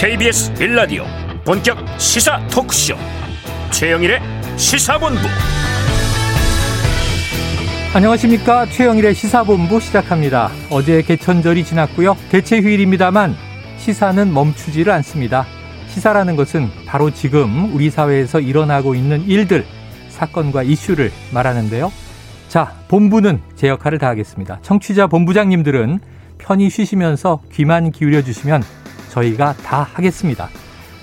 KBS 1라디오 본격 시사 토크쇼 최영일의 시사본부. 안녕하십니까, 최영일의 시사본부 시작합니다. 어제 개천절이 지났고요, 개체휴일입니다만 시사는 멈추지를 않습니다. 시사라는 것은 바로 지금 우리 사회에서 일어나고 있는 일들, 사건과 이슈를 말하는데요. 자, 본부는 제 역할을 다하겠습니다. 청취자 본부장님들은 편히 쉬시면서 귀만 기울여 주시면 저희가 다 하겠습니다.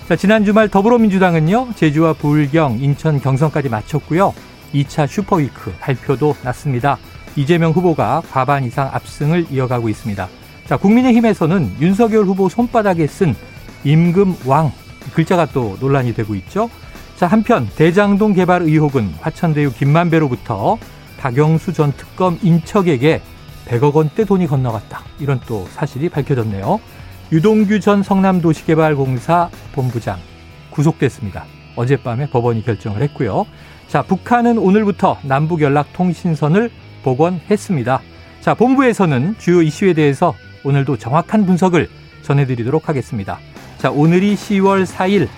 자, 지난 주말 더불어민주당은요, 제주와 부울경, 인천, 경선까지 마쳤고요. 2차 슈퍼위크 발표도 났습니다. 이재명 후보가 과반 이상 압승을 이어가고 있습니다. 자, 국민의힘에서는 윤석열 후보 손바닥에 쓴 임금왕, 글자가 또 논란이 되고 있죠. 자, 한편 대장동 개발 의혹은 화천대유 김만배로부터 박영수 전 특검 인척에게 100억 원대 돈이 건너갔다, 이런 또 사실이 밝혀졌네요. 유동규 전 성남도시개발공사 본부장 구속됐습니다. 어젯밤에 법원이 결정을 했고요. 자, 북한은 오늘부터 남북연락통신선을 복원했습니다. 자, 본부에서는 주요 이슈에 대해서 오늘도 정확한 분석을 전해드리도록 하겠습니다. 자, 오늘이 10월 4일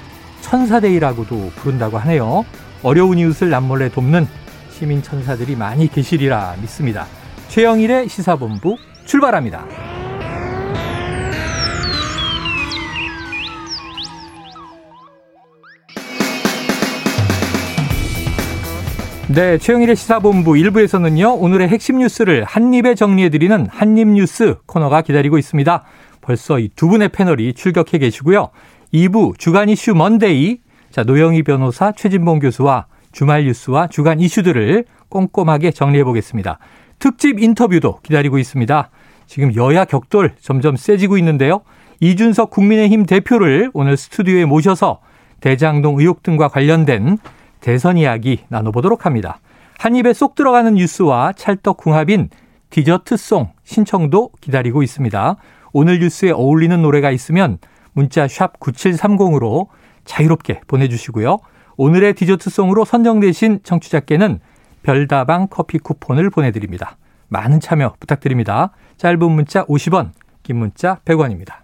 천사데이라고도 부른다고 하네요. 어려운 이웃을 남몰래 돕는 시민 천사들이 많이 계시리라 믿습니다. 최영일의 시사본부 출발합니다. 네, 최영일의 시사본부 1부에서는요, 오늘의 핵심 뉴스를 한입에 정리해드리는 한입뉴스 코너가 기다리고 있습니다. 벌써 이 두 분의 패널이 출격해 계시고요. 2부 주간 이슈 먼데이, 자, 노영희 변호사, 최진봉 교수와 주말 뉴스와 주간 이슈들을 꼼꼼하게 정리해 보겠습니다. 특집 인터뷰도 기다리고 있습니다. 지금 여야 격돌 점점 세지고 있는데요. 이준석 국민의힘 대표를 오늘 스튜디오에 모셔서 대장동 의혹 등과 관련된 대선 이야기 나눠보도록 합니다. 한 입에 쏙 들어가는 뉴스와 찰떡궁합인 디저트송 신청도 기다리고 있습니다. 오늘 뉴스에 어울리는 노래가 있으면 문자 샵 9730으로 자유롭게 보내주시고요. 오늘의 디저트송으로 선정되신 청취자께는 별다방 커피 쿠폰을 보내드립니다. 많은 참여 부탁드립니다. 짧은 문자 50원, 긴 문자 100원입니다.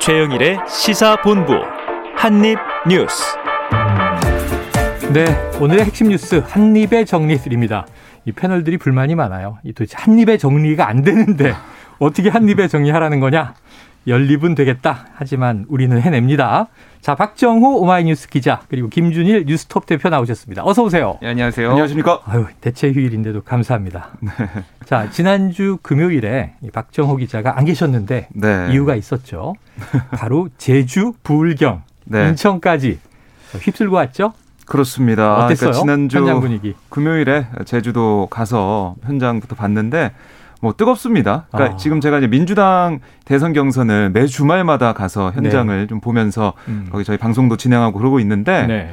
최영일의 시사본부 한입뉴스. 네, 오늘의 핵심 뉴스 한입에 정리해드립니다. 이 패널들이 불만이 많아요. 이 도대체 한입에 정리가 안 되는데 어떻게 한입에 정리하라는 거냐. 연립은 되겠다. 하지만 우리는 해냅니다. 자, 박정호 오마이뉴스 기자, 그리고 김준일 뉴스톱 대표 나오셨습니다. 어서 오세요. 네, 안녕하세요. 안녕하십니까. 아유, 대체 휴일인데도 감사합니다. 네. 자, 지난주 금요일에 박정호 기자가 안 계셨는데 네, 이유가 있었죠. 바로 제주, 부울경, 네, 인천까지 휩쓸고 왔죠. 그렇습니다. 어땠어요? 그러니까 지난주 현장 분위기. 금요일에 제주도 가서 현장부터 봤는데 뭐 뜨겁습니다. 그러니까 지금 제가 이제 민주당 대선 경선을 매 주말마다 가서 현장을 네, 좀 보면서 거기 저희 방송도 진행하고 그러고 있는데 네,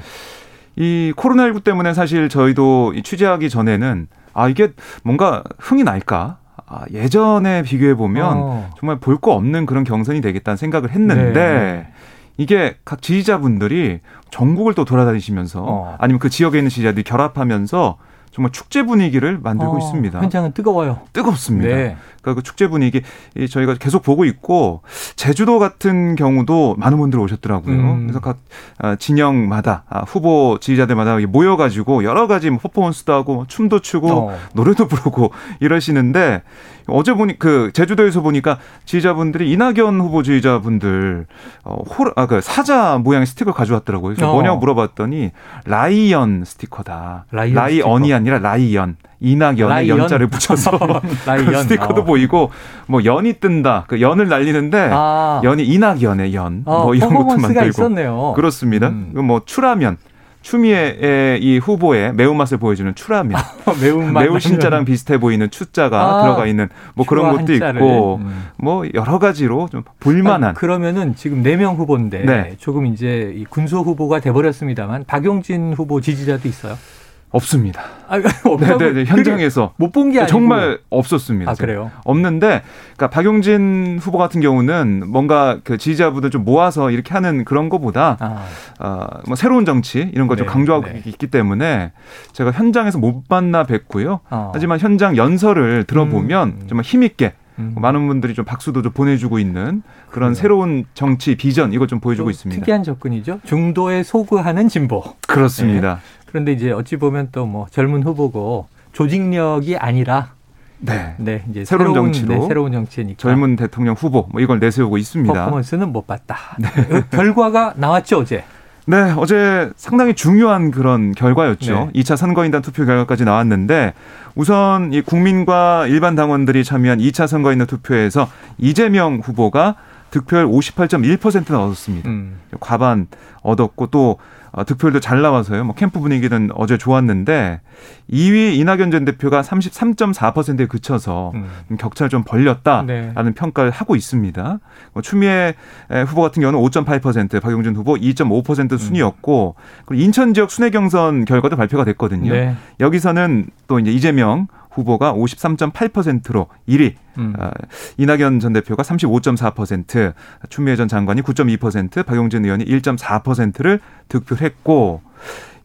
이 코로나19 때문에 사실 저희도 이 취재하기 전에는 아, 이게 뭔가 흥이 날까? 아, 예전에 비교해 보면 정말 볼 거 없는 그런 경선이 되겠다는 생각을 했는데 네, 이게 각 지지자분들이 전국을 또 돌아다니시면서 아니면 그 지역에 있는 지지자들이 결합하면서 정말 축제 분위기를 만들고 있습니다. 현장은 뜨거워요. 뜨겁습니다. 네. 그러니까 그 축제 분위기 저희가 계속 보고 있고, 제주도 같은 경우도 많은 분들이 오셨더라고요. 그래서 각 진영마다 후보 지지자들마다 모여가지고 여러 가지 퍼포먼스도 하고 춤도 추고 노래도 부르고 이러시는데, 어제 보니 그 제주도에서 보니까 지지자분들이 이낙연 후보 지지자분들 그 사자 모양의 스티커를 가져왔더라고요. 그래서 뭐냐고 물어봤더니 라이언 스티커다. 라이언이 스티커. 아니라 라이언, 이낙연의 라이언? 연자를 붙여서 그 스티커도 보이고, 뭐 연이 뜬다, 그 연을 날리는데 연이 이낙연의 연, 뭐 이런 것도 만들고 있었네요. 그렇습니다. 뭐 추라면, 추미애의 이 후보의 매운맛을 보여주는 추라면, 매운 신자랑 비슷해 보이는 추자가 들어가 있는 뭐 그런 것도 있고, 뭐 여러 가지로 좀 볼만한. 그러면은 지금 4명 후보인데 네, 조금 이제 군소 후보가 돼버렸습니다만 박용진 후보 지지자도 있어요? 없습니다. 네네네, 현장에서 못 본 게 아니고 정말 없었습니다. 아, 그래요? 없는데, 그러니까 박용진 후보 같은 경우는 뭔가 그 지지자분들 좀 모아서 이렇게 하는 그런 거보다 뭐 새로운 정치 이런 거 좀 네, 강조하고 네, 있기 때문에 제가 현장에서 못 만나 뵙고요. 하지만 현장 연설을 들어보면 정말 힘 있게 많은 분들이 좀 박수도 좀 보내주고 있는 그런 새로운 정치 비전 이걸 좀 보여주고 있습니다. 특이한 접근이죠. 중도에 소구하는 진보. 그렇습니다. 네. 그런데 이제 어찌 보면 또 뭐 젊은 후보고 조직력이 아니라 네, 이제 새로운 정치로 새로운 정치니까 젊은 대통령 후보 뭐 이걸 내세우고 있습니다. 퍼포먼스는 못 봤다. 네. 결과가 나왔죠 어제. 네, 어제 상당히 중요한 그런 결과였죠. 네. 2차 선거인단 투표 결과까지 나왔는데 우선 이 국민과 일반 당원들이 참여한 2차 선거인단 투표에서 이재명 후보가 득표율 58.1%나 얻었습니다. 과반 얻었고 또 득표율도 잘 나와서요. 뭐 캠프 분위기는 어제 좋았는데 2위 이낙연 전 대표가 33.4%에 그쳐서 격차를 좀 벌렸다라는 평가를 하고 있습니다. 추미애 후보 같은 경우는 5.8%, 박용진 후보 2.5% 순이었고 그리고 인천 지역 순회 경선 결과도 발표가 됐거든요. 네. 여기서는 또 이제 이재명 후보가 53.8%로 1위, 이낙연 전 대표가 35.4%, 추미애 전 장관이 9.2%, 박용진 의원이 1.4%를 득표했고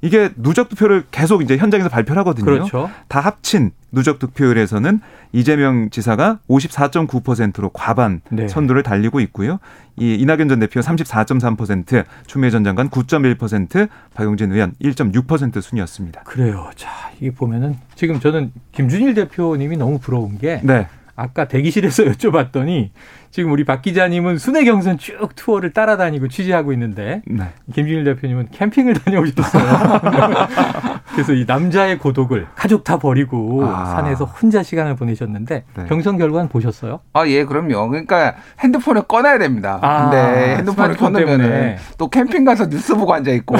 이게 누적 득표를 계속 이제 현장에서 발표를 하거든요. 그렇죠. 다 합친 누적 득표율에서는 이재명 지사가 54.9%로 과반 선두를 달리고 있고요. 이 이낙연 전 대표 34.3%, 추미애 전 장관 9.1%, 박용진 의원 1.6% 순이었습니다. 그래요. 자, 이게 보면은 지금 저는 김준일 대표님이 너무 부러운 게 아까 대기실에서 여쭤봤더니 지금 우리 박 기자님은 순회 경선 쭉 투어를 따라다니고 취재하고 있는데 김준일 대표님은 캠핑을 다녀오셨어요. 그래서 이 남자의 고독을 가족 다 버리고 산에서 혼자 시간을 보내셨는데 경선 결과는 보셨어요? 아, 예, 그럼요. 그러니까 핸드폰을 꺼내야 됩니다. 근데 핸드폰을 꺼내면 또 캠핑 가서 뉴스 보고 앉아있고.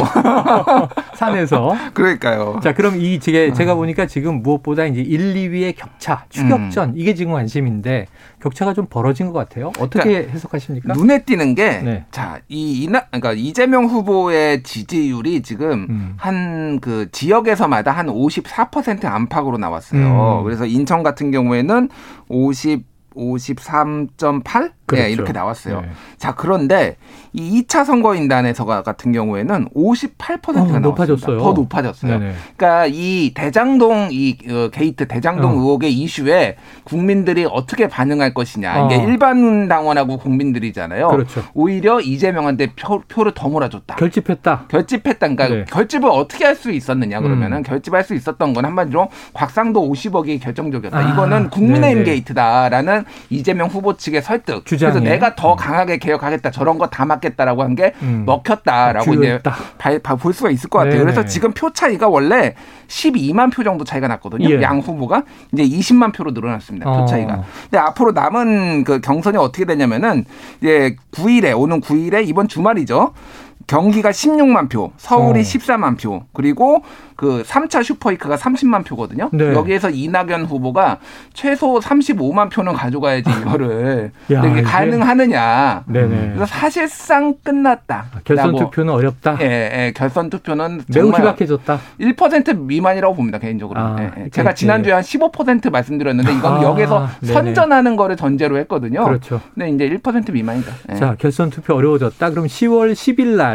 산에서. 그러니까요. 자, 그럼 제가 보니까 지금 무엇보다 이제 1, 2위의 격차, 추격전 이게 지금 관심인데 격차가 좀 벌어진 것 같아요. 어떻게 그러니까 해석하십니까? 눈에 띄는 게 자, 그러니까 이재명 후보의 지지율이 지금 한 그 지역에서마다 한 54% 안팎으로 나왔어요. 그래서 인천 같은 경우에는 53.8 그렇죠. 네, 이렇게 나왔어요. 네. 자, 그런데 이 2차 선거인단에서 같은 경우에는 58%가 높아졌어요. 더 높아졌어요. 네네. 그러니까 이 대장동 게이트 대장동 의혹의 이슈에 국민들이 어떻게 반응할 것이냐. 이게 일반 당원하고 국민들이잖아요. 그렇죠. 오히려 이재명한테 표를 더 몰아줬다. 결집했다. 그러니까 결집을 어떻게 할 수 있었느냐 그러면은 결집할 수 있었던 건 한마디로 곽상도 50억이 결정적이었다. 이거는 국민의힘 게이트다라는 이재명 후보 측의 설득. 그래서 내가 더 강하게 개혁하겠다. 저런 거 다 막겠다라고 한 게 먹혔다라고 주였다. 이제 볼 수가 있을 것 같아요. 네네. 그래서 지금 표 차이가 원래 12만 표 정도 차이가 났거든요. 예. 양 후보가 이제 20만 표로 늘어났습니다. 표 차이가. 근데 앞으로 남은 그 경선이 어떻게 되냐면은 이제 9일에 오는 9일에 이번 주말이죠. 경기가 16만 표, 서울이 14만 표, 그리고 그 3차 슈퍼위크가 30만 표거든요. 네. 여기에서 이낙연 후보가 최소 35만 표는 가져가야지 이거를 이게 가능하느냐. 네네. 그래서 사실상 끝났다. 결선 투표는 어렵다. 예, 결선 투표는 매우 희박해졌다. 1% 미만이라고 봅니다 개인적으로. 제가 지난주에 한 15% 말씀드렸는데 이건 여기에서 선전하는 거를 전제로 했거든요. 그렇죠. 근데 이제 1% 미만이다. 예. 자, 결선 투표 어려워졌다. 그럼 10월 10일 날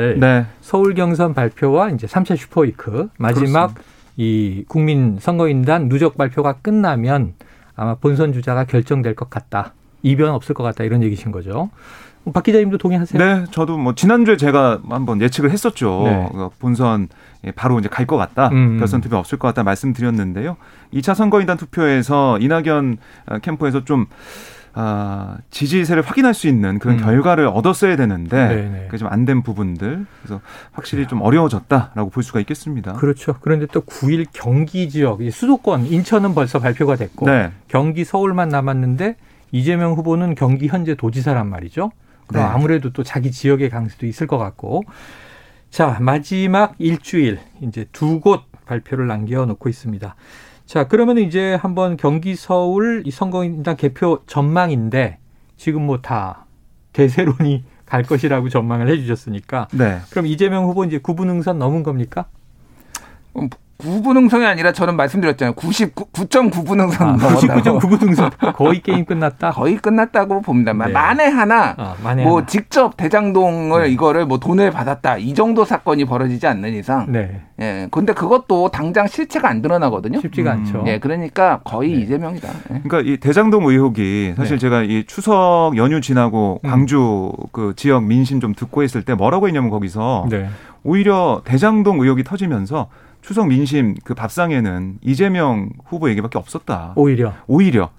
서울 경선 발표와 이제 3차 슈퍼위크 마지막 이 국민 선거인단 누적 발표가 끝나면 아마 본선 주자가 결정될 것 같다. 이변 없을 것 같다. 이런 얘기신 거죠. 박 기자님도 동의하세요? 네, 저도 뭐 지난주에 제가 한번 예측을 했었죠. 본선 바로 이제 갈 것 같다. 결선 투표 없을 것 같다 말씀드렸는데요. 2차 선거인단 투표에서 이낙연 캠프에서 좀 지지세를 확인할 수 있는 그런 결과를 얻었어야 되는데 그게 좀 안 된 부분들 그래서 확실히 좀 어려워졌다라고 볼 수가 있겠습니다. 그렇죠. 그런데 또 9일 경기 지역 수도권 인천은 벌써 발표가 됐고 경기 서울만 남았는데 이재명 후보는 경기 현재 도지사란 말이죠. 그럼 아무래도 또 자기 지역의 강세도 있을 것 같고 자 마지막 일주일 이제 두 곳 발표를 남겨놓고 있습니다. 자, 그러면 이제 한번 경기 서울 이 선거인단 개표 전망인데 지금 뭐 다 대세론이 갈 것이라고 전망을 해 주셨으니까. 그럼 이재명 후보 이제 9분 응선 넘은 겁니까? 9분응성이 아니라 저는 말씀드렸잖아요. 99.9분응성. 99.9분응성. 거의 게임 끝났다. 거의 끝났다고 봅니다. 네. 만에 하나 만에 하나. 직접 대장동을 이거를 돈을 받았다. 이 정도 사건이 벌어지지 않는 이상. 네. 예. 근데 그것도 당장 실체가 안 드러나거든요. 쉽지가 않죠. 예. 그러니까 거의 이재명이다. 예. 그러니까 이 대장동 의혹이 사실 제가 이 추석 연휴 지나고 광주 그 지역 민심 좀 듣고 있을 때 뭐라고 했냐면 거기서 오히려 대장동 의혹이 터지면서 추석 민심 그 밥상에는 이재명 후보 얘기밖에 없었다. 오히려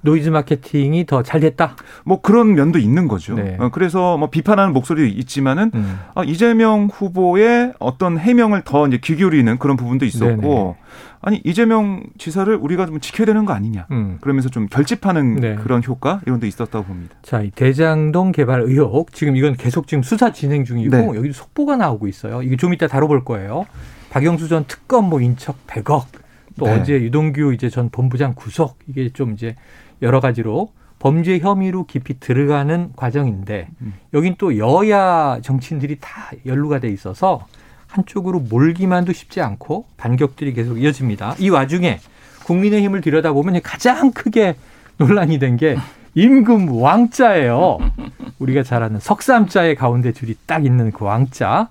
노이즈 마케팅이 더 잘 됐다. 뭐 그런 면도 있는 거죠. 네. 그래서 뭐 비판하는 목소리도 있지만은 이재명 후보의 어떤 해명을 더 이제 귀 기울이는 그런 부분도 있었고. 네네. 아니 이재명 지사를 우리가 좀 지켜야 되는 거 아니냐. 그러면서 좀 결집하는 그런 효과 이런 데 있었다고 봅니다. 자, 이 대장동 개발 의혹 지금 이건 계속 지금 수사 진행 중이고 여기도 속보가 나오고 있어요. 이게 좀 이따 다뤄볼 거예요. 박영수 전 특검 뭐 인척 100억 또 어제 유동규 이제 전 본부장 구속 이게 좀 이제 여러 가지로 범죄 혐의로 깊이 들어가는 과정인데 여긴 또 여야 정치인들이 다 연루가 돼 있어서 한쪽으로 몰기만도 쉽지 않고 반격들이 계속 이어집니다. 이 와중에 국민의힘을 들여다보면 가장 크게 논란이 된 게 임금 왕자예요. 우리가 잘 아는 석삼자의 가운데 줄이 딱 있는 그 왕자.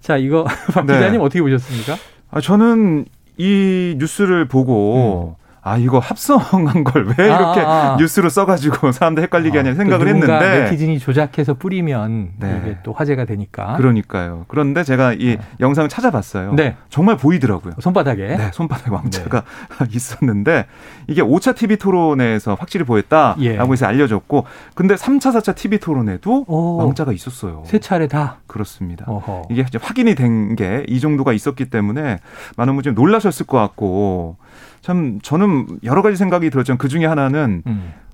자, 이거 박 기자님 어떻게 보셨습니까? 아, 저는 이 뉴스를 보고 이거 합성한 걸 왜 이렇게 뉴스로 써가지고 사람들 헷갈리게 하냐 생각을 했는데 네티즌이 조작해서 뿌리면 이게 또 화제가 되니까. 그러니까요. 그런데 제가 이 영상을 찾아봤어요. 네. 정말 보이더라고요. 손바닥에. 네. 손바닥에 왕자가 있었는데 이게 5차 TV토론에서 확실히 보였다라고 해서 알려졌고 근데 3차, 4차 TV토론에도 왕자가 있었어요. 세 차례 다. 그렇습니다. 어허. 이게 이제 확인이 된 게 이 정도가 있었기 때문에 많은 분이 좀 놀라셨을 것 같고 참 저는 여러 가지 생각이 들었지만 그중에 하나는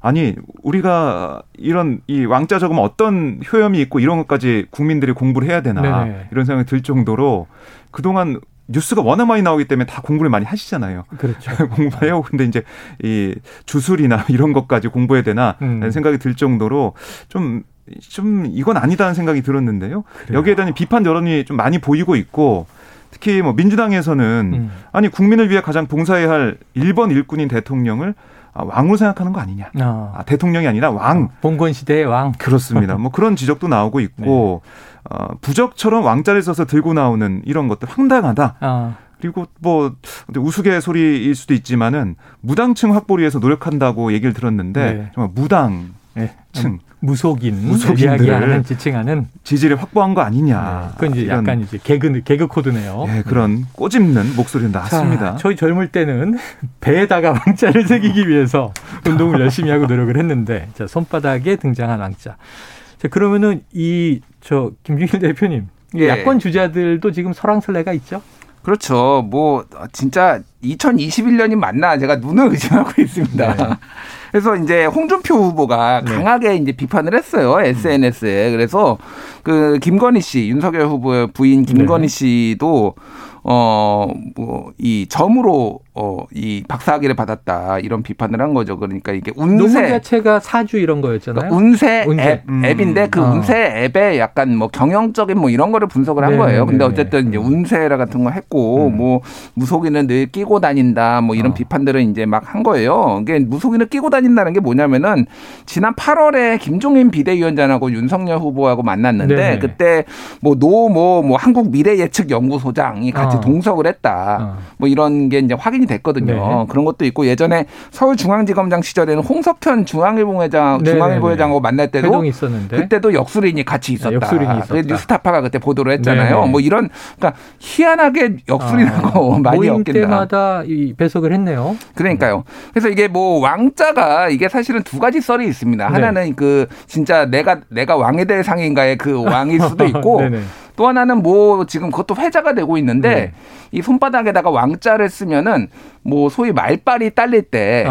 아니 우리가 이런 이 왕자 적으면 어떤 효염이 있고 이런 것까지 국민들이 공부를 해야 되나 이런 생각이 들 정도로 그동안 뉴스가 워낙 많이 나오기 때문에 다 공부를 많이 하시잖아요. 그렇죠. 공부해요. 근데 이제 이 주술이나 이런 것까지 공부해야 되나 라는 생각이 들 정도로 좀 이건 아니다는 생각이 들었는데요. 그래요. 여기에 대한 비판 여론이 좀 많이 보이고 있고 특히 뭐 민주당에서는 아니 국민을 위해 가장 봉사해야 할 1번 일꾼인 대통령을 왕으로 생각하는 거 아니냐. 대통령이 아니라 왕. 봉건 시대의 왕. 그렇습니다. 뭐 그런 지적도 나오고 있고 부적처럼 왕자를 써서 들고 나오는 이런 것들 황당하다. 그리고 뭐 우스갯소리일 수도 있지만은 무당층 확보를 위해서 노력한다고 얘기를 들었는데 정말 무당. 무속인들 이야기하는 지칭하는 지지를 확보한 거 아니냐. 그건 이제 약간 이제 개그 코드네요. 네, 그런 꼬집는 목소리는 나왔습니다. 자, 저희 젊을 때는 배에다가 왕자를 새기기 위해서 운동을 열심히 하고 노력을 했는데 자, 손바닥에 등장한 왕자. 자, 그러면은 저 김준일 대표님 야권 주자들도 지금 설왕설래가 있죠? 그렇죠. 뭐 진짜 2021년이 맞나 제가 눈을 의심하고 있습니다. 네. 그래서 이제 홍준표 후보가 강하게 이제 비판을 했어요. SNS에. 그래서 그 김건희 씨, 윤석열 후보의 부인 김건희 씨도 이 점으로 이 박사학위를 받았다 이런 비판을 한 거죠. 그러니까 이게 논문 자체가 사주 이런 거였잖아요. 그러니까 운세 앱 앱인데 그 운세 앱에 약간 뭐 경영적인 뭐 이런 거를 분석을 한 거예요. 근데 어쨌든 이제 운세라 같은 거 했고 뭐 무속인은 늘 끼고 다닌다 뭐 이런 비판들을 이제 막 한 거예요. 이게 무속인을 끼고 다닌다는 게 뭐냐면은 지난 8월에 김종인 비대위원장하고 윤석열 후보하고 만났는데 그때 뭐 한국 미래 예측 연구소장이 같이 동석을 했다. 뭐 이런 게 이제 확인이 됐거든요. 그런 것도 있고 예전에 서울중앙지검장 시절에는 홍석현 중앙일보 회장, 중앙일보 회장하고 만날 때도 있었는데. 그때도 역술인이 같이 있었다. 뉴스타파가 그때 보도를 했잖아요. 뭐 이런 그러니까 희한하게 역술인하고 많이 엮인다. 모임 때마다 배석을 했네요. 그러니까요. 그래서 이게 뭐 왕자가 이게 사실은 두 가지 썰이 있습니다. 하나는 그 진짜 내가 왕이 될 상인가의 그 왕일 수도 있고. 또 하나는 뭐 지금 그것도 회자가 되고 있는데 이 손바닥에다가 왕자를 쓰면은 뭐 소위 말빨이 딸릴 때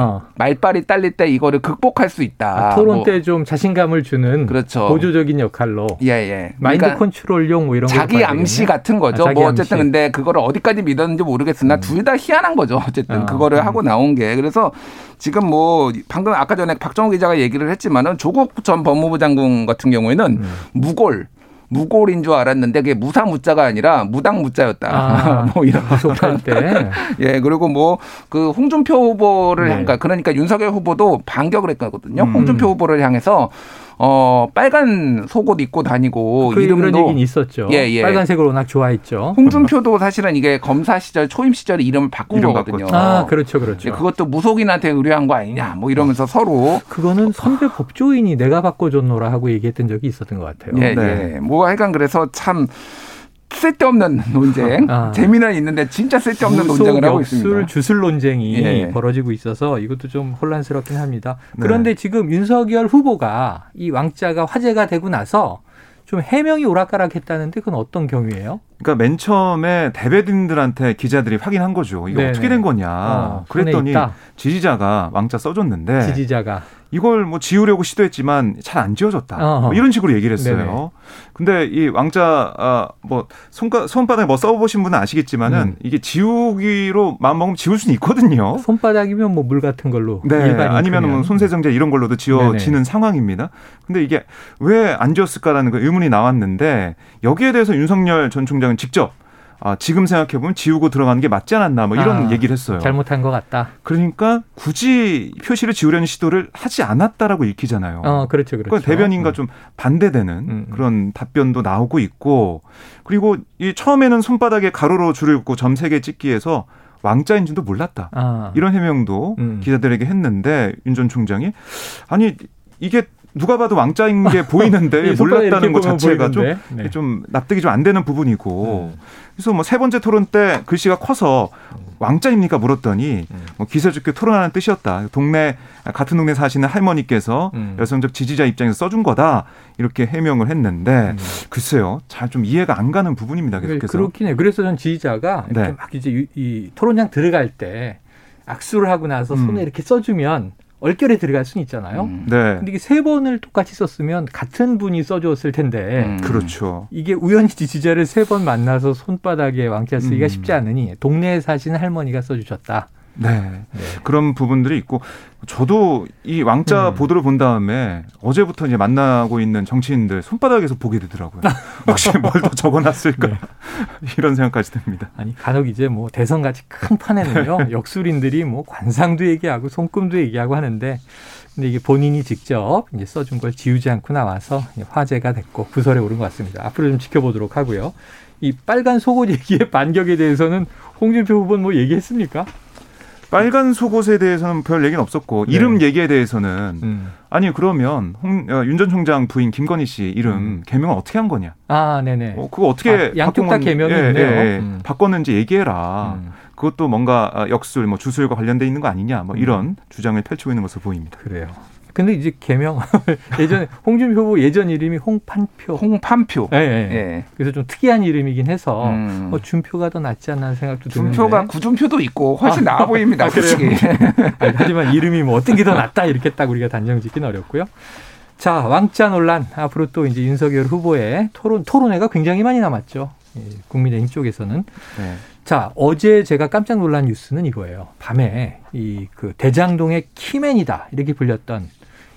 이거를 극복할 수 있다. 토론 때 좀 자신감을 주는 보조적인 역할로. 마인드 그러니까 컨트롤용 뭐 이런 자기 암시 같은 거죠. 뭐 어쨌든 암시. 근데 그거를 어디까지 믿었는지 모르겠으나 둘 다 희한한 거죠. 어쨌든 그거를 하고 나온 게. 그래서 지금 뭐 방금 아까 전에 박정호 기자가 얘기를 했지만은 조국 전 법무부 장관 같은 경우에는 무골 무골인 줄 알았는데 그게 무사 무자가 아니라 무당 무자였다. 아, 뭐 이런 소판 때. 예, 그리고 뭐 그 홍준표 후보를 네. 그러니까 윤석열 후보도 반격을 했거든요. 홍준표 후보를 향해서 빨간 속옷 입고 다니고 그런 얘기는 있었죠. 예, 예. 빨간색을 워낙 좋아했죠. 홍준표도 사실은 이게 검사 시절 초임 시절에 이름을 바꾼 거거든요. 아, 그렇죠, 그렇죠. 그것도 무속인한테 의뢰한 거 아니냐, 뭐 이러면서 서로 그거는 선배 법조인이 내가 바꿔줬노라 하고 얘기했던 적이 있었던 것 같아요. 예, 네, 예. 뭐 하여간 그래서 참. 쓸데없는 논쟁. 아. 재미는 있는데 진짜 쓸데없는 논쟁을 하고 있습니다. 주술 논쟁이 예. 벌어지고 있어서 이것도 좀 혼란스럽긴 합니다. 그런데 네. 지금 윤석열 후보가 이 왕자가 화제가 되고 나서 좀 해명이 오락가락했다는데 그건 어떤 경위예요? 그러니까 맨 처음에 대변인들한테 기자들이 확인한 거죠. 이거 네네. 어떻게 된 거냐. 그랬더니 지지자가 왕자 써줬는데 지지자가. 이걸 뭐 지우려고 시도했지만 잘 안 지워졌다. 뭐 이런 식으로 얘기를 했어요. 그런데 이 왕자 뭐 손바닥에 뭐 써보신 분은 아시겠지만은 이게 지우기로 마음먹으면 지울 수는 있거든요. 손바닥이면 뭐 물 같은 걸로. 네. 아니면 뭐 손세정제 이런 걸로도 지워지는 네네. 상황입니다. 그런데 이게 왜 안 지웠을까라는 그 의문이 나왔는데 여기에 대해서 윤석열 전 총장은 직접 지금 생각해보면 지우고 들어가는 게 맞지 않았나 뭐 이런 얘기를 했어요. 잘못한 것 같다. 그러니까 굳이 표시를 지우려는 시도를 하지 않았다라고 읽히잖아요. 그렇죠. 그렇죠. 그러니까 대변인과 좀 반대되는 그런 답변도 나오고 있고 그리고 이 처음에는 손바닥에 가로로 줄을 긋고 점 3개 찍기에서 왕자인지도 몰랐다. 이런 해명도 기자들에게 했는데 윤 전 총장이 아니 이게 누가 봐도 왕자인 게 보이는데 몰랐다는 것 자체가 좀 납득이 좀 안 되는 부분이고 그래서 뭐 세 번째 토론 때 글씨가 커서 왕자입니까 물었더니 뭐 기세좋게 토론하는 뜻이었다. 같은 동네 사시는 할머니께서 여성적 지지자 입장에서 써준 거다 이렇게 해명을 했는데 글쎄요 잘 좀 이해가 안 가는 부분입니다. 계속해서 그렇긴 해요. 그래서 전 지지자가 이렇게 막 이제 이 토론장 들어갈 때 악수를 하고 나서 손에 이렇게 써주면. 얼결에 들어갈 수는 있잖아요. 네. 근데 이게 세 번을 똑같이 썼으면 같은 분이 써줬을 텐데. 그렇죠. 이게 우연히 지지자를 세 번 만나서 손바닥에 왕자 쓰기가 쉽지 않으니 동네에 사시는 할머니가 써주셨다. 네. 네. 그런 부분들이 있고 저도 이 왕자 보도를 본 다음에 어제부터 이제 만나고 있는 정치인들 손바닥에서 보게 되더라고요. 혹시 뭘 더 적어놨을까 네. 이런 생각까지 듭니다. 아니 간혹 이제 뭐 대선같이 큰 판에는요 역술인들이 뭐 관상도 얘기하고 손금도 얘기하고 하는데 근데 이게 본인이 직접 이제 써준 걸 지우지 않고 나와서 화제가 됐고 구설에 오른 것 같습니다. 앞으로 좀 지켜보도록 하고요. 이 빨간 속옷 얘기의 반격에 대해서는 홍준표 후보는 뭐 얘기했습니까? 빨간 속옷에 대해서는 별 얘기는 없었고 이름 얘기에 대해서는 아니 그러면 윤 전 총장 부인 김건희 씨 이름 개명은 어떻게 한 거냐? 아, 네네. 그거 어떻게 양쪽 다 개명이 있네요. 바꿨는지 얘기해라. 그것도 뭔가 역술, 뭐 주술과 관련돼 있는 거 아니냐? 뭐 이런 주장을 펼치고 있는 것으로 보입니다. 그래요. 근데 이제 개명 예전에 홍준표 후보 예전 이름이 홍판표. 홍판표. 예. 네, 네. 네. 그래서 좀 특이한 이름이긴 해서 준표가 더 낫지 않나 하는 생각도 드는데. 준표가 구준표도 있고 훨씬 나아 보입니다. 솔직히. 하지만 이름이 뭐 어떤 게 더 낫다 이렇게 딱 우리가 단정짓기는 어렵고요. 자, 왕자 논란 앞으로 또 이제 윤석열 후보의 토론회가 굉장히 많이 남았죠. 국민의힘 쪽에서는. 네. 자, 어제 제가 깜짝 놀란 뉴스는 이거예요. 밤에 대장동의 키맨이다 이렇게 불렸던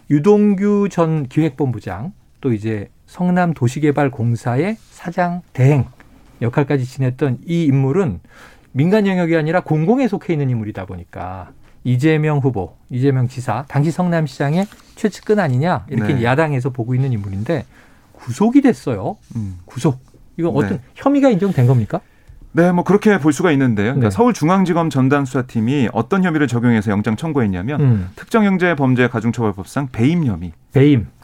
유동규 전 기획본부장 또 이제 성남도시개발공사의 사장 대행 역할까지 지냈던 이 인물은 민간 영역이 아니라 공공에 속해 있는 인물이다 보니까 이재명 후보, 이재명 지사 당시 성남시장의 최측근 아니냐 이렇게 네. 야당에서 보고 있는 인물인데 구속이 됐어요. 구속. 이건 어떤 혐의가 인정된 겁니까? 네, 뭐 그렇게 볼 수가 있는데요. 그러니까 서울중앙지검 전담수사팀이 어떤 혐의를 적용해서 영장 청구했냐면 특정형제범죄가중처벌법상 배임 혐의,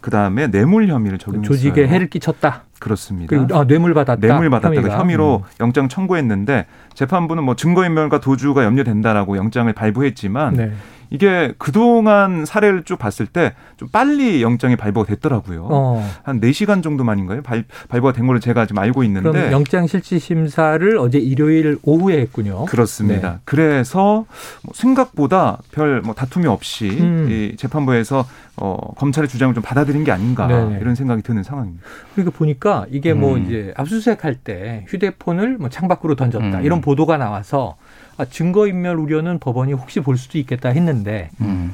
그다음에 뇌물 혐의를 적용했어요. 조직에 해를 끼쳤다. 그렇습니다. 뇌물 받았다. 그 혐의로 영장 청구했는데 재판부는 뭐 증거인멸과 도주가 염려된다라고 영장을 발부했지만 이게 그동안 사례를 쭉 봤을 때 좀 빨리 영장이 발부가 됐더라고요. 한 4시간 정도만인가요? 발부가 된 걸로 제가 지금 알고 있는데. 그럼 영장실질심사를 어제 일요일 오후에 했군요. 그렇습니다. 네. 그래서 생각보다 별 뭐 다툼이 없이 이 재판부에서 검찰의 주장을 좀 받아들인 게 아닌가 이런 생각이 드는 상황입니다. 그러니까 보니까 이게 뭐 이제 압수수색할 때 휴대폰을 뭐 창밖으로 던졌다 이런 보도가 나와서 증거인멸 우려는 법원이 혹시 볼 수도 있겠다 했는데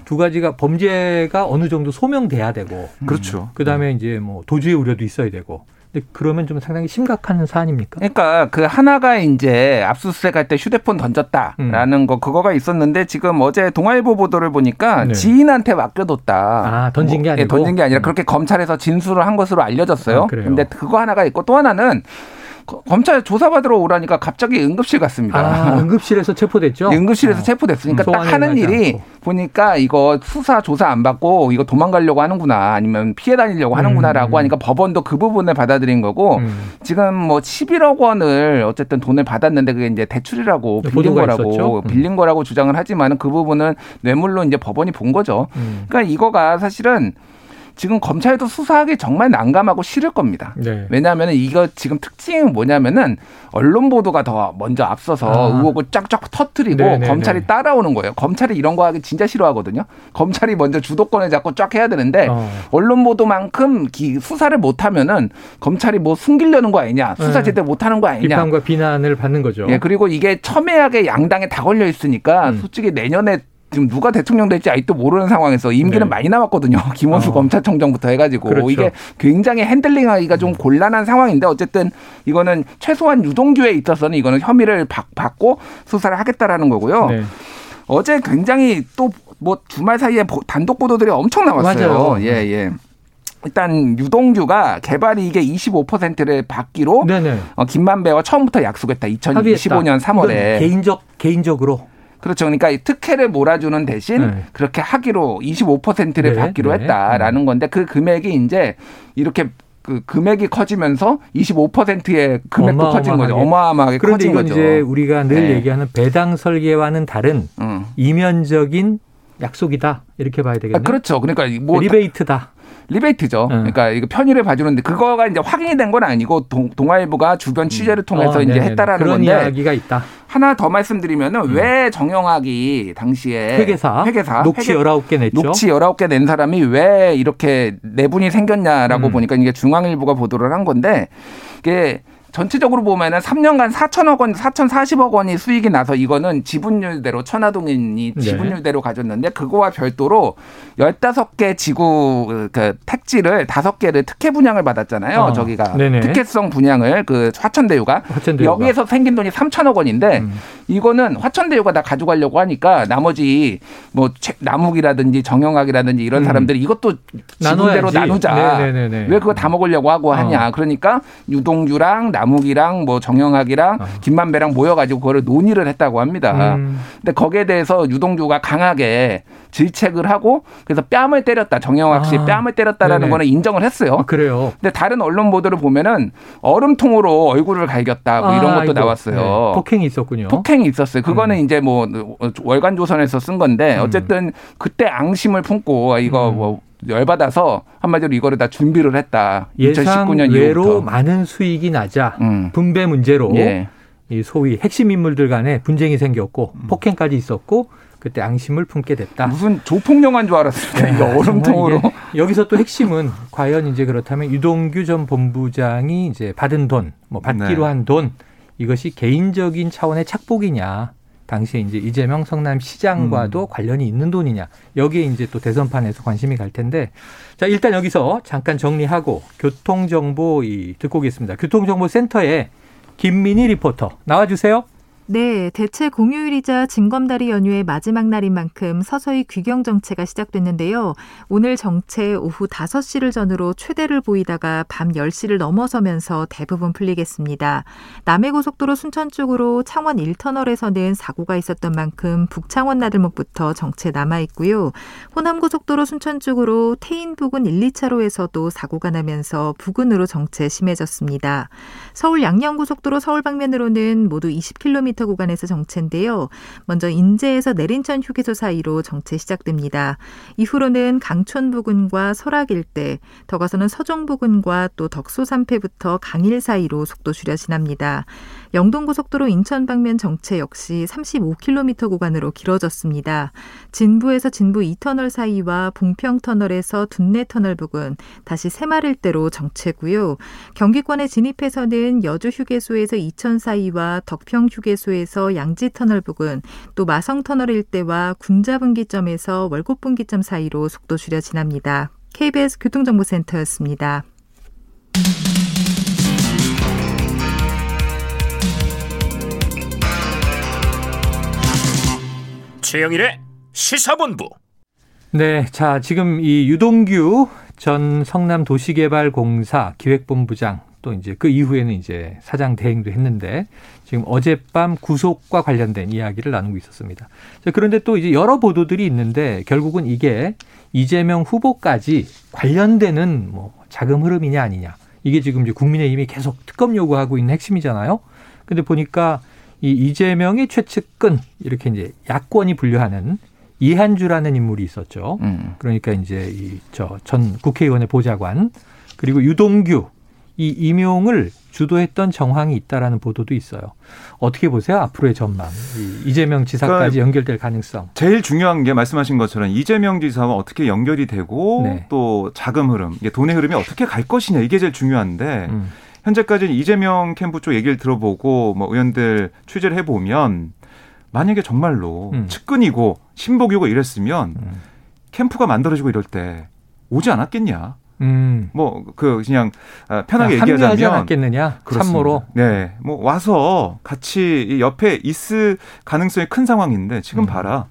두 가지가 범죄가 어느 정도 소명돼야 되고 그렇죠. 그다음에 이제 뭐 도주의 우려도 있어야 되고 근데 그러면 좀 상당히 심각한 사안입니까? 그러니까 그 하나가 이제 압수수색할 때 휴대폰 던졌다라는 거 그거가 있었는데 지금 어제 동아일보 보도를 보니까 네. 지인한테 맡겨뒀다. 아 던진 게 아니고? 예, 던진 게 아니라 그렇게 검찰에서 진술을 한 것으로 알려졌어요. 그런데 그거 하나가 있고 또 하나는 검찰 조사받으러 오라니까 갑자기 응급실 갔습니다. 아, 응급실에서 체포됐죠? 응급실에서 체포됐으니까 딱 하는 일이 않고. 보니까 이거 수사 조사 안 받고 이거 도망가려고 하는구나 아니면 피해 다니려고 하는구나라고 하니까 법원도 그 부분을 받아들인 거고 지금 뭐 11억 원을 어쨌든 돈을 받았는데 그게 이제 대출이라고 빌린 거라고 빌린 거라고 주장을 하지만 그 부분은 뇌물로 이제 법원이 본 거죠. 그러니까 이거가 사실은 지금 검찰도 수사하기 정말 난감하고 싫을 겁니다. 네. 왜냐하면 이거 지금 특징이 뭐냐면은 언론 보도가 더 먼저 앞서서 의혹을 쫙쫙 터뜨리고 네네네. 검찰이 따라오는 거예요. 검찰이 이런 거 하기 진짜 싫어하거든요. 검찰이 먼저 주도권을 잡고 쫙 해야 되는데 언론 보도만큼 수사를 못하면은 검찰이 뭐 숨기려는 거 아니냐. 수사 제대로 못하는 거 아니냐. 비판과 비난을 받는 거죠. 예, 그리고 이게 첨예하게 양당에 다 걸려 있으니까 솔직히 내년에 지금 누가 대통령 될지 아직도 모르는 상황에서 임기는 네. 많이 남았거든요. 김원수 검찰총장부터 해가지고 그렇죠. 이게 굉장히 핸들링하기가 좀 곤란한 상황인데 어쨌든 이거는 최소한 유동규에 있어서는 이거는 혐의를 받고 수사를 하겠다라는 거고요. 네. 어제 굉장히 또 뭐 주말 사이에 단독 보도들이 엄청 나왔어요. 맞아요. 예, 예. 일단 유동규가 개발이익의 25%를 받기로 김만배와 처음부터 약속했다. 2025년 3월에 개인적으로. 그렇죠. 그러니까 특혜를 몰아주는 대신 그렇게 하기로 25%를 받기로 했다라는 건데 그 금액이 이제 이렇게 그 금액이 커지면서 25%의 금액도 커진 거죠. 어마어마하게 커진 거죠. 그런데 이제 우리가 늘 얘기하는 배당 설계와는 다른 이면적인 약속이다. 이렇게 봐야 되겠네요. 아, 그렇죠. 그러니까 뭐 리베이트다. 리베이트죠. 그러니까 이거 편의를 봐주는데 그거가 이제 확인이 된 건 아니고 동아일보가 주변 취재를 통해서 이제 했다라는 그런 건데. 그런 이야기가 있다. 하나 더 말씀드리면은 왜 정영학이 당시에 회계사 녹취 19개 냈죠. 녹취 19개 낸 사람이 왜 이렇게 내분이 생겼냐라고 보니까 이게 중앙일보가 보도를 한 건데 이게 전체적으로 보면은 3년간 4,040억 원이 수익이 나서 이거는 지분율대로 천화동인이 지분율대로 가졌는데 그거와 별도로 15개 지구 그 택지를 5개를 특혜 분양을 받았잖아요. 저기가 특혜성 분양을 그 화천대유가 여기에서 생긴 돈이 3,000억 원인데 이거는 화천대유가 다 가져가려고 하니까 나머지 뭐 남욱이라든지 정영학이라든지 이런 사람들이 이것도 지분대로 나누자. 왜 그거 다 먹으려고 하고 하냐. 그러니까 유동규랑 남욱이랑 뭐 정영학이랑 김만배랑 모여가지고 그거를 논의를 했다고 합니다. 근데 거기에 대해서 유동규가 강하게 질책을 하고 그래서 뺨을 때렸다. 정영학 씨 뺨을 때렸다라는 거는 인정을 했어요. 아, 그래요. 근데 다른 언론 보도를 보면은 얼음통으로 얼굴을 갈겼다. 뭐 이런 것도 나왔어요. 네. 폭행이 있었군요. 폭행이 있었어요. 그거는 이제 뭐 월간조선에서 쓴 건데 어쨌든 그때 앙심을 품고 이거 뭐 열받아서 한마디로 이거를 다 준비를 했다. 2019년 외로 이후부터. 많은 수익이 나자 분배 문제로 이 소위 핵심 인물들 간에 분쟁이 생겼고 폭행까지 있었고 그때 앙심을 품게 됐다. 무슨 조폭 영화인 줄 알았어요. 이거 얼음통으로. 여기서 또 핵심은 과연 이제 그렇다면 유동규 전 본부장이 이제 받은 돈, 뭐 받기로 한 돈 이것이 개인적인 차원의 착복이냐. 당시에 이제 이재명 성남시장과도 관련이 있는 돈이냐. 여기에 이제 또 대선판에서 관심이 갈 텐데. 자, 일단 여기서 잠깐 정리하고 교통정보 듣고 오겠습니다. 교통정보센터에 김민희 리포터 나와주세요. 네, 대체 공휴일이자 징검다리 연휴의 마지막 날인 만큼 서서히 귀경 정체가 시작됐는데요. 오늘 정체 오후 5시를 전후로 최대를 보이다가 밤 10시를 넘어서면서 대부분 풀리겠습니다. 남해고속도로 순천 쪽으로 창원 1터널에서는 사고가 있었던 만큼 북창원 나들목부터 정체 남아있고요. 호남고속도로 순천 쪽으로 태인 부근 1, 2차로에서도 사고가 나면서 부근으로 정체 심해졌습니다. 서울 양양고속도로 서울 방면으로는 모두 20km 구간에서 정체인데요. 먼저 인제에서 내린천 휴게소 사이로 정체 시작됩니다. 이후로는 강촌 부근과 설악 일대, 더 가서는 서종 부근과 또 덕소산패부터 강일 사이로 속도 줄여 지납니다. 영동고속도로 인천 방면 정체 역시 35km 구간으로 길어졌습니다. 진부에서 진부 2터널 사이와 봉평터널에서 둔내터널 부근, 다시 새마을대로 정체고요. 경기권에 진입해서는 여주휴게소에서 이천 사이와 덕평휴게소에서 양지터널 부근, 또 마성터널 일대와 군자분기점에서 월곶분기점 사이로 속도 줄여 지납니다. KBS 교통정보센터였습니다. 최영일의 시사본부. 네, 자 지금 이 유동규 전 성남도시개발공사 기획본부장 또 이제 그 이후에는 이제 사장 대행도 했는데 지금 어젯밤 구속과 관련된 이야기를 나누고 있었습니다. 자, 그런데 또 이제 여러 보도들이 있는데 결국은 이게 이재명 후보까지 관련되는 뭐 자금 흐름이냐 아니냐 이게 지금 이제 국민의힘이 계속 특검 요구하고 있는 핵심이잖아요. 근데 보니까 이 이재명의 최측근 이렇게 이제 야권이 분류하는 이한주라는 인물이 있었죠. 그러니까 이제 이 전 국회의원의 보좌관 그리고 유동규 이 임용을 주도했던 정황이 있다라는 보도도 있어요. 어떻게 보세요? 앞으로의 전망. 이재명 지사까지 그러니까 연결될 가능성. 제일 중요한 게 말씀하신 것처럼 이재명 지사와 어떻게 연결이 되고 네. 또 자금 흐름, 이게 돈의 흐름이 어떻게 갈 것이냐 이게 제일 중요한데 현재까지는 이재명 캠프 쪽 얘기를 들어보고 뭐 의원들 취재를 해보면 만약에 정말로 측근이고 신복이고 이랬으면 캠프가 만들어지고 이럴 때 오지 않았겠냐. 뭐 그 그냥 편하게 얘기하자면 합리하지 않았겠느냐 참모로 네, 뭐 와서 같이 옆에 있을 가능성이 큰 상황인데 지금 봐라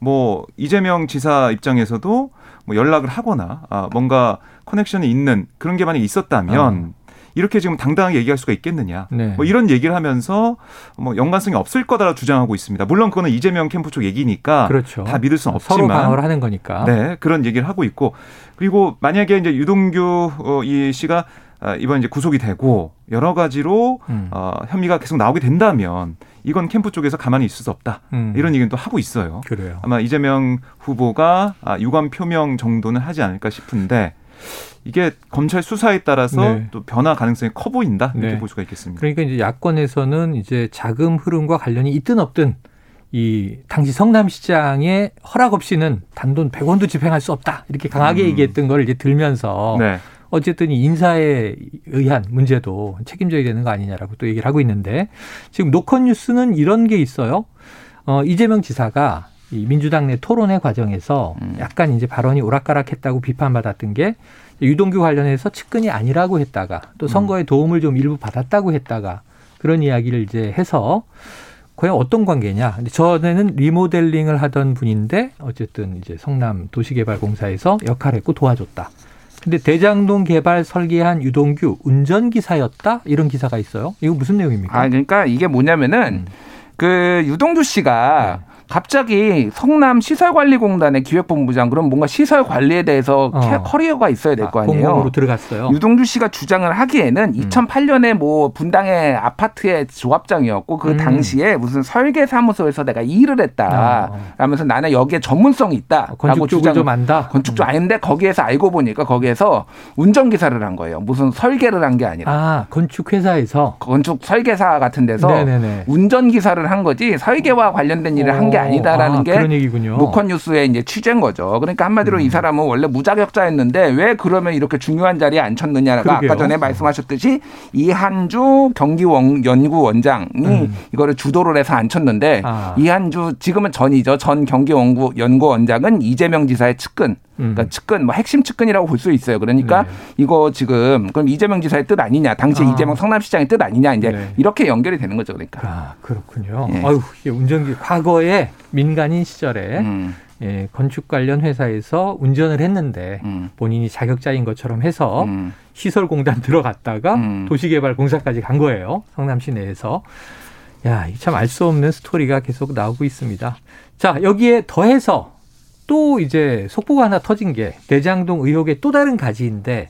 뭐 이재명 지사 입장에서도 뭐 연락을 하거나 뭔가 커넥션이 있는 그런 게 만약에 있었다면 이렇게 지금 당당하게 얘기할 수가 있겠느냐 네. 뭐 이런 얘기를 하면서 뭐 연관성이 없을 거다라고 주장하고 있습니다. 물론 그거는 이재명 캠프 쪽 얘기니까 그렇죠. 다 믿을 수는 없지만 서로 방어를 하는 거니까 네 그런 얘기를 하고 있고 그리고 만약에 이제 유동규 이 씨가 이번 이제 구속이 되고 여러 가지로 혐의가 계속 나오게 된다면 이건 캠프 쪽에서 가만히 있을 수 없다 이런 얘기도 하고 있어요. 그래요. 아마 이재명 후보가 유감 표명 정도는 하지 않을까 싶은데. 이게 검찰 수사에 따라서 네. 또 변화 가능성이 커 보인다 이렇게 네. 볼 수가 있겠습니다. 그러니까 이제 야권에서는 이제 자금 흐름과 관련이 있든 없든 이 당시 성남시장의 허락 없이는 단돈 100원도 집행할 수 없다 이렇게 강하게 얘기했던 걸 이제 들면서 네. 어쨌든 이 인사에 의한 문제도 책임져야 되는 거 아니냐라고 또 얘기를 하고 있는데 지금 노컷뉴스는 이런 게 있어요. 이재명 지사가 이 민주당 내 토론회 과정에서 약간 이제 발언이 오락가락했다고 비판받았던 게 유동규 관련해서 측근이 아니라고 했다가 또 선거에 도움을 좀 일부 받았다고 했다가 그런 이야기를 이제 해서 과연 어떤 관계냐. 근데 전에는 리모델링을 하던 분인데 어쨌든 이제 성남 도시개발공사에서 역할을 했고 도와줬다. 근데 대장동 개발 설계한 유동규 운전기사였다 이런 기사가 있어요. 이거 무슨 내용입니까? 아 그러니까 이게 뭐냐면은 그 유동규 씨가 네. 갑자기 성남 시설관리공단의 기획본부장 그럼 뭔가 시설관리에 대해서 커리어가 있어야 될 거 아니에요. 공공으로 들어갔어요. 유동규 씨가 주장을 하기에는 2008년에 뭐 분당의 아파트의 조합장이었고 그 당시에 무슨 설계사무소에서 내가 일을 했다. 라면서 나는 여기에 전문성이 있다. 건축 쪽을 좀 안다. 건축 쪽 아닌데 거기에서 알고 보니까 거기에서 운전기사를 한 거예요. 무슨 설계를 한 게 아니라. 아 건축회사에서. 건축 설계사 같은 데서 네네네. 운전기사를 한 거지 설계와 관련된 일을 한 게 아니다라는 게 노컷뉴스의 이제 취재인 거죠. 그러니까 한마디로 이 사람은 원래 무자격자였는데 왜 그러면 이렇게 중요한 자리에 앉혔느냐라고 그러게요. 아까 전에 말씀하셨듯이 이한주 경기연구원장이 이거를 주도를 해서 앉혔는데 이한주 지금은 전이죠. 전 경기연구원장은 이재명 지사의 측근. 그러니까 측근, 뭐 핵심 측근이라고 볼 수 있어요. 그러니까 네. 이거 지금 그럼 이재명 지사의 뜻 아니냐, 당시 이재명 성남시장의 뜻 아니냐, 이제 네. 이렇게 연결이 되는 거죠, 그러니까. 아 그렇군요. 예. 아유, 운전기 과거에 민간인 시절에 예, 건축 관련 회사에서 운전을 했는데 본인이 자격자인 것처럼 해서 시설공단 들어갔다가 도시개발공사까지 간 거예요, 성남시 내에서. 야, 참 알 수 없는 스토리가 계속 나오고 있습니다. 자, 여기에 더해서. 또 이제 속보가 하나 터진 게 대장동 의혹의 또 다른 가지인데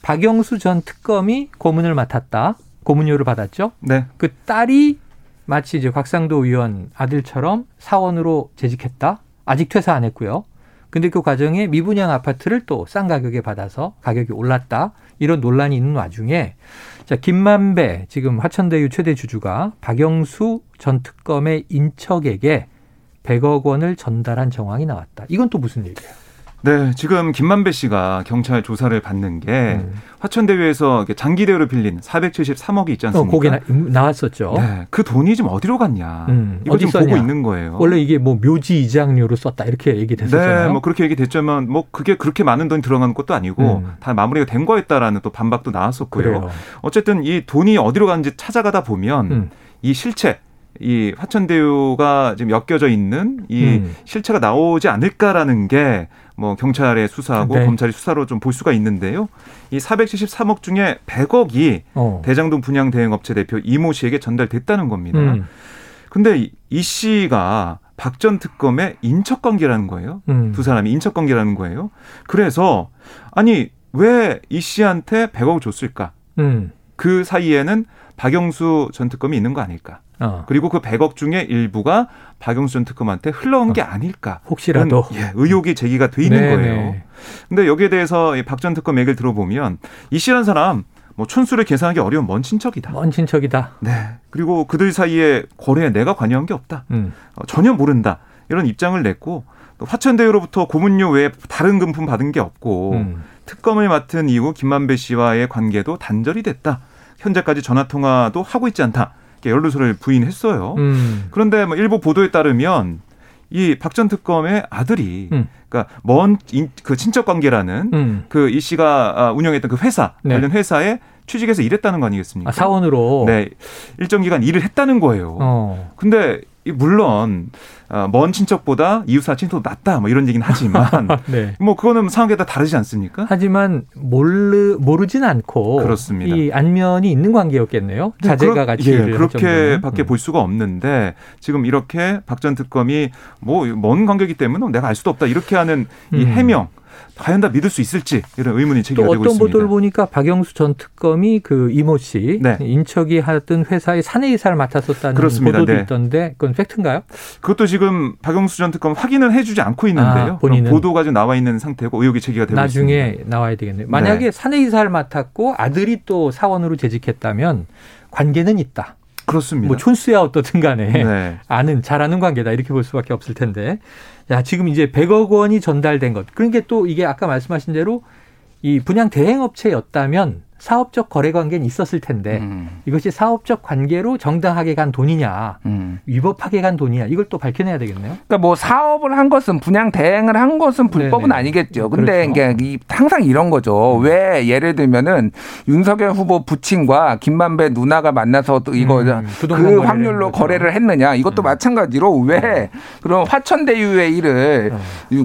박영수 전 특검이 고문을 맡았다. 고문료를 받았죠. 네. 그 딸이 마치 이제 곽상도 의원 아들처럼 사원으로 재직했다. 아직 퇴사 안 했고요. 근데 그 과정에 미분양 아파트를 또 싼 가격에 받아서 가격이 올랐다. 이런 논란이 있는 와중에 자, 김만배 지금 화천대유 최대 주주가 박영수 전 특검의 인척에게 100억 원을 전달한 정황이 나왔다. 이건 또 무슨 얘기예요? 네, 지금 김만배 씨가 경찰 조사를 받는 게 화천대유에서 장기 대우로 빌린 473억이 있지 않습니까? 그게 나왔었죠. 네, 그 돈이 지금 어디로 갔냐? 이거 지금 보고 있는 거예요. 원래 이게 뭐 묘지 이자료로 썼다 이렇게 얘기됐었잖아요. 네, 뭐 그렇게 얘기됐지만 뭐 그게 그렇게 많은 돈이 들어간 것도 아니고 다 마무리가 된 거였다라는 또 반박도 나왔었고요. 그래요. 어쨌든 이 돈이 어디로 갔는지 찾아가다 보면 이 실체 이 화천대유가 지금 엮여져 있는 이 실체가 나오지 않을까라는 게 뭐 경찰의 수사하고 네. 검찰의 수사로 좀 볼 수가 있는데요. 이 473억 중에 100억이 대장동 분양 대행업체 대표 이모 씨에게 전달됐다는 겁니다. 근데 이 씨가 박 전 특검의 인척관계라는 거예요. 두 사람이 인척관계라는 거예요. 그래서 아니 왜 이 씨한테 100억을 줬을까? 그 사이에는 박영수 전 특검이 있는 거 아닐까? 그리고 그 100억 중에 일부가 박영수 전 특검한테 흘러온 게 아닐까. 혹시라도. 예, 의혹이 제기가 돼 있는 네네. 거예요. 근데 여기에 대해서 박 전 특검 얘기를 들어보면 이 씨라는 사람 뭐 촌수를 계산하기 어려운 먼 친척이다. 먼 친척이다. 네. 그리고 그들 사이에 거래에 내가 관여한 게 없다. 전혀 모른다. 이런 입장을 냈고 또 화천대유로부터 고문료 외에 다른 금품 받은 게 없고 특검을 맡은 이후 김만배 씨와의 관계도 단절이 됐다. 현재까지 전화통화도 하고 있지 않다. 연루설을 부인했어요. 그런데 뭐 일부 보도에 따르면 이 박 전 특검의 아들이 그러니까 먼 그 친척 관계라는 그 이 씨가 운영했던 그 회사 네. 관련 회사에 취직해서 일했다는 거 아니겠습니까? 아, 사원으로. 네. 일정 기간 일을 했다는 거예요. 근데 물론 먼 친척보다 이웃 사촌이 낫다 뭐 이런 얘기는 하지만 네. 뭐 그거는 상황에 따라 다르지 않습니까? 하지만 모르진 않고 그렇습니다. 이 안면이 있는 관계였겠네요. 네, 자제가 같이 예, 그렇게밖에 볼 수가 없는데 지금 이렇게 박 전 특검이 뭐 먼 관계이기 때문에 내가 알 수도 없다 이렇게 하는 이 해명. 과연 다 믿을 수 있을지 이런 의문이 제기가 되고 있습니다. 또 어떤 보도를 보니까 박영수 전 특검이 그 이모 씨 네. 인척이 하던 회사의 사내이사를 맡았었다는 그렇습니다. 보도도 네. 있던데 그건 팩트인가요? 그것도 지금 박영수 전 특검 확인을 해주지 않고 있는데요. 본인은. 보도가 지금 나와 있는 상태고 의혹이 제기가 되고 나중에 있습니다. 나중에 나와야 되겠네요. 만약에 네. 사내이사를 맡았고 아들이 또 사원으로 재직했다면 관계는 있다. 그렇습니다. 뭐 촌수야 어떻든 간에 네. 잘 아는 관계다 이렇게 볼 수밖에 없을 텐데 야 지금 이제 100억 원이 전달된 것 그러니까 또 이게 아까 말씀하신 대로 이 분양 대행업체였다면 사업적 거래 관계는 있었을 텐데 이것이 사업적 관계로 정당하게 간 돈이냐 위법하게 간 돈이냐 이걸 또 밝혀내야 되겠네요. 그러니까 뭐 사업을 한 것은 분양 대행을 한 것은 불법은 네네. 아니겠죠. 근데 그렇죠. 이게 항상 이런 거죠. 왜 예를 들면은 윤석열 후보 부친과 김만배 누나가 만나서 이거 그 확률로 거래를 했느냐 이것도 마찬가지로 왜 그럼 화천대유의 일을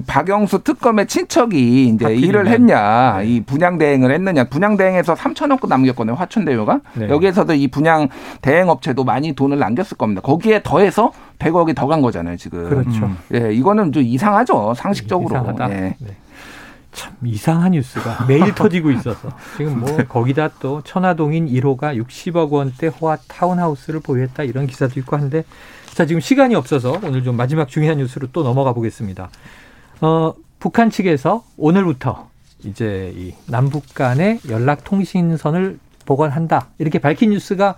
박영수 특검의 친척이 이제 일을 했냐 이 분양 대행을 했느냐 분양 대행에서 3천억 남겼거든요. 화천대유가. 네. 여기에서도 이 분양 대행업체도 많이 돈을 남겼을 겁니다. 거기에 더해서 100억이 더 간 거잖아요. 지금. 그렇죠. 예, 이거는 좀 이상하죠. 상식적으로. 이상하다. 예. 네. 참 이상한 뉴스가 매일 터지고 있어서. 지금 뭐 거기다 또 천화동인 1호가 60억 원대 호화 타운하우스를 보유했다. 이런 기사도 있고 한데. 자 지금 시간이 없어서 오늘 좀 마지막 중요한 뉴스로 또 넘어가 보겠습니다. 북한 측에서 오늘부터. 이제 이 남북 간의 연락통신선을 복원한다. 이렇게 밝힌 뉴스가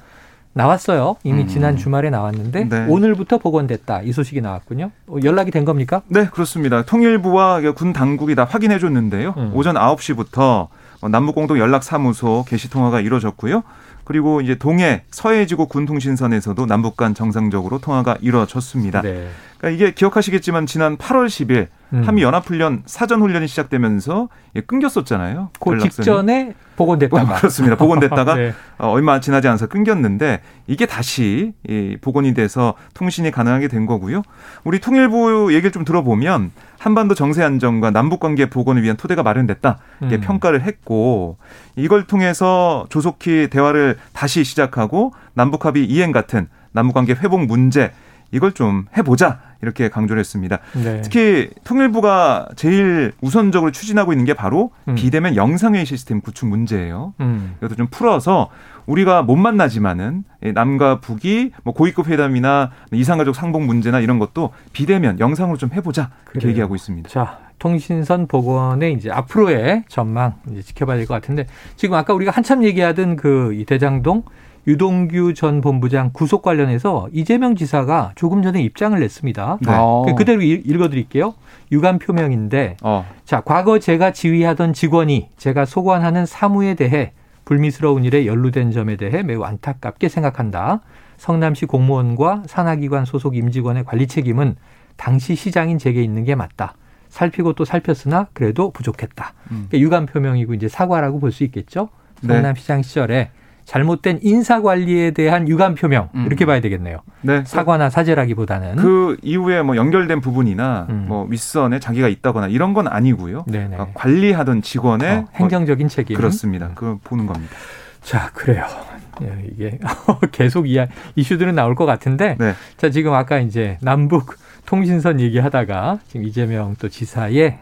나왔어요. 이미 지난 주말에 나왔는데 네. 오늘부터 복원됐다. 이 소식이 나왔군요. 연락이 된 겁니까? 네, 그렇습니다. 통일부와 군 당국이 다 확인해 줬는데요. 오전 9시부터 남북공동연락사무소 개시통화가 이루어졌고요. 그리고 이제 동해, 서해지구 군통신선에서도 남북 간 정상적으로 통화가 이루어졌습니다. 네. 그러니까 이게 기억하시겠지만 지난 8월 10일 한미연합훈련 사전훈련이 시작되면서 끊겼었잖아요. 그 연락선이. 직전에 복원됐다가. 그렇습니다. 복원됐다가 네. 얼마 지나지 않아서 끊겼는데 이게 다시 복원이 돼서 통신이 가능하게 된 거고요. 우리 통일부 얘기를 좀 들어보면 한반도 정세 안정과 남북관계 복원을 위한 토대가 마련됐다. 이렇게 평가를 했고 이걸 통해서 조속히 대화를 다시 시작하고 남북합의 이행 같은 남북관계 회복 문제 이걸 좀 해보자 이렇게 강조를 했습니다. 네. 특히 통일부가 제일 우선적으로 추진하고 있는 게 바로 비대면 영상회의 시스템 구축 문제예요. 이것도 좀 풀어서 우리가 못 만나지만은 남과 북이 뭐 고위급 회담이나 이산가족 상봉 문제나 이런 것도 비대면 영상으로 좀 해보자 이렇게 얘기하고 있습니다. 자. 통신선 복원의 이제 앞으로의 전망 이제 지켜봐야 될 것 같은데 지금 아까 우리가 한참 얘기하던 그 이 대장동 유동규 전 본부장 구속 관련해서 이재명 지사가 조금 전에 입장을 냈습니다. 네. 그대로 읽어드릴게요. 유감 표명인데 자, 과거 제가 지휘하던 직원이 제가 소관하는 사무에 대해 불미스러운 일에 연루된 점에 대해 매우 안타깝게 생각한다. 성남시 공무원과 산하기관 소속 임직원의 관리 책임은 당시 시장인 제게 있는 게 맞다. 살피고 또 살폈으나 그래도 부족했다. 그러니까 유감 표명이고 이제 사과라고 볼 수 있겠죠. 성남시장 시절에 잘못된 인사관리에 대한 유감 표명 이렇게 봐야 되겠네요. 네. 사과나 사죄라기보다는. 그 이후에 뭐 연결된 부분이나 뭐 윗선에 자기가 있다거나 이런 건 아니고요. 네네. 관리하던 직원의 행정적인 책임. 그렇습니다. 그걸 보는 겁니다. 자, 그래요. 이게 계속 이슈들은 나올 것 같은데. 네. 자, 지금 아까 이제 남북 통신선 얘기하다가 지금 이재명 또 지사의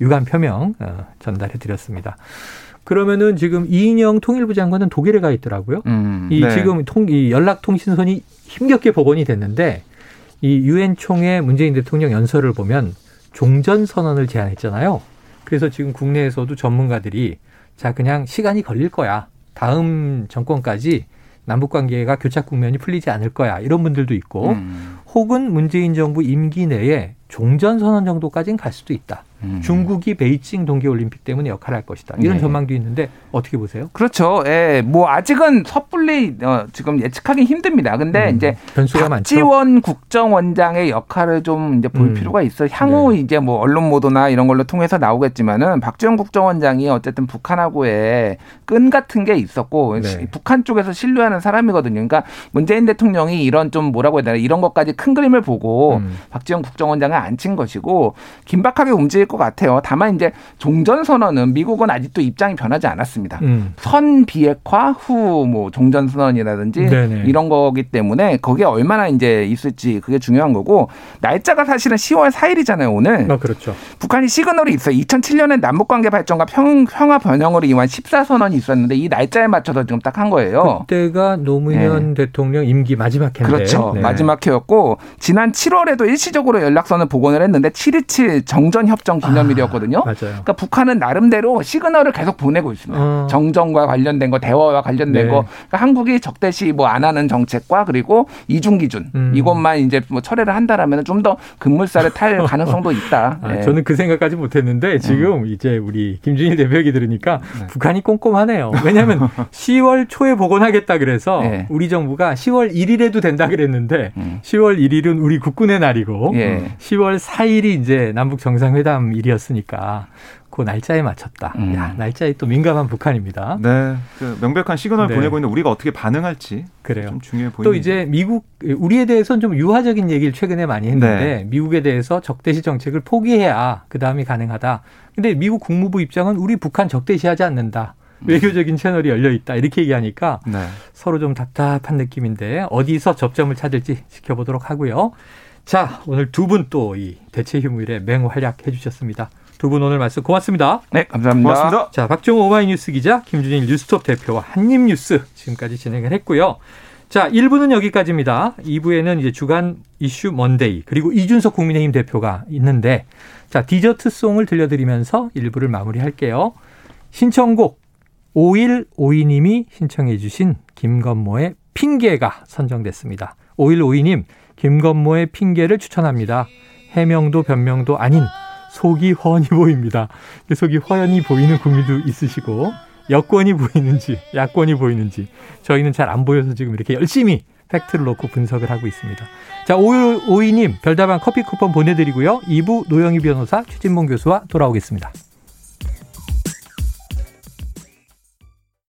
유감 표명 전달해 드렸습니다. 그러면은 지금 이인영 통일부 장관은 독일에 가 있더라고요. 네. 지금 이 연락통신선이 힘겹게 복원이 됐는데 이 유엔 총회 문재인 대통령 연설을 보면 종전 선언을 제안했잖아요. 그래서 지금 국내에서도 전문가들이 자 그냥 시간이 걸릴 거야. 다음 정권까지 남북관계가 교착 국면이 풀리지 않을 거야. 이런 분들도 있고 혹은 문재인 정부 임기 내에 종전 선언 정도까지는 갈 수도 있다. 중국이 베이징 동계올림픽 때문에 역할을 할 것이다. 이런 전망도 있는데 어떻게 보세요? 그렇죠. 예, 뭐 아직은 섣불리 지금 예측하기 힘듭니다. 근데 이제 변수가 박지원 많죠? 국정원장의 역할을 좀 이제 볼 필요가 있어요. 향후 이제 뭐 언론 보도나 이런 걸로 통해서 나오겠지만은 박지원 국정원장이 어쨌든 북한하고의 끈 같은 게 있었고 북한 쪽에서 신뢰하는 사람이거든요. 그러니까 문재인 대통령이 이런 좀 뭐라고 해야 되나 이런 것까지 큰 그림을 보고 박지원 국정원장은 안 친 것이고 긴박하게 움직일 것 같아요. 다만 이제 종전 선언은 미국은 아직도 입장이 변하지 않았습니다. 선 비핵화 후 뭐 종전 선언이라든지 이런 거기 때문에 거기에 얼마나 이제 있을지 그게 중요한 거고 날짜가 사실은 10월 4일이잖아요. 오늘. 그렇죠. 북한이 시그널이 있어요. 2007년에 남북관계 발전과 평화 변형으로 이용한 14선언이 있었는데 이 날짜에 맞춰서 지금 딱 한 거예요. 그때가 노무현 대통령 임기 마지막 해인데. 그렇죠. 네. 마지막 해였고 지난 7월에도 일시적으로 연락선을 복원을 했는데 7.27 정전협정 기념일이었거든요. 맞아요. 그러니까 북한은 나름대로 시그널을 계속 보내고 있습니다. 정전과 관련된 거, 대화와 관련된 거. 그러니까 한국이 적대시 뭐 안 하는 정책과 그리고 이중 기준 이것만 이제 뭐 철회를 한다라면 좀 더 급물살을 탈 가능성도 있다. 저는 그 생각까지 못했는데 지금 이제 우리 김준일 대표 얘기 들으니까 북한이 꼼꼼하네요. 왜냐하면 10월 초에 복원하겠다 그래서 우리 정부가 10월 1일에도 된다 그랬는데 10월 1일은 우리 국군의 날이고 10월 4일이 이제 남북 정상회담 일이었으니까 그 날짜에 맞췄다. 야, 날짜에 또 민감한 북한입니다. 네, 그 명백한 시그널 보내고 있는 우리가 어떻게 반응할지 그래요. 좀 중요해 보이네요. 또 이제 미국 우리에 대해서는 좀 유화적인 얘기를 최근에 많이 했는데 미국에 대해서 적대시 정책을 포기해야 그 다음이 가능하다. 근데 미국 국무부 입장은 우리 북한 적대시하지 않는다. 외교적인 채널이 열려 있다. 이렇게 얘기하니까 서로 좀 답답한 느낌인데 어디서 접점을 찾을지 지켜보도록 하고요. 자, 오늘 두 분 또 이 대체 휴무일에 맹활약해 주셨습니다. 두 분 오늘 말씀 고맙습니다. 네, 감사합니다. 고맙습니다. 자, 박정호 오마이뉴스 기자, 김준일 뉴스톱 대표와 한입뉴스 지금까지 진행을 했고요. 자, 1부는 여기까지입니다. 2부에는 이제 주간 이슈 먼데이 그리고 이준석 국민의힘 대표가 있는데 자, 디저트송을 들려드리면서 1부를 마무리할게요. 신청곡 5152님이 신청해 주신 김건모의 핑계가 선정됐습니다. 5152님. 김건모의 핑계를 추천합니다. 해명도 변명도 아닌 속이 훤히 보입니다. 속이 훤히 보이는 국민도 있으시고 여권이 보이는지 야권이 보이는지 저희는 잘 안 보여서 지금 이렇게 열심히 팩트를 놓고 분석을 하고 있습니다. 자, 5152님 별다방 커피 쿠폰 보내드리고요. 2부 노영희 변호사, 최진봉 교수와 돌아오겠습니다.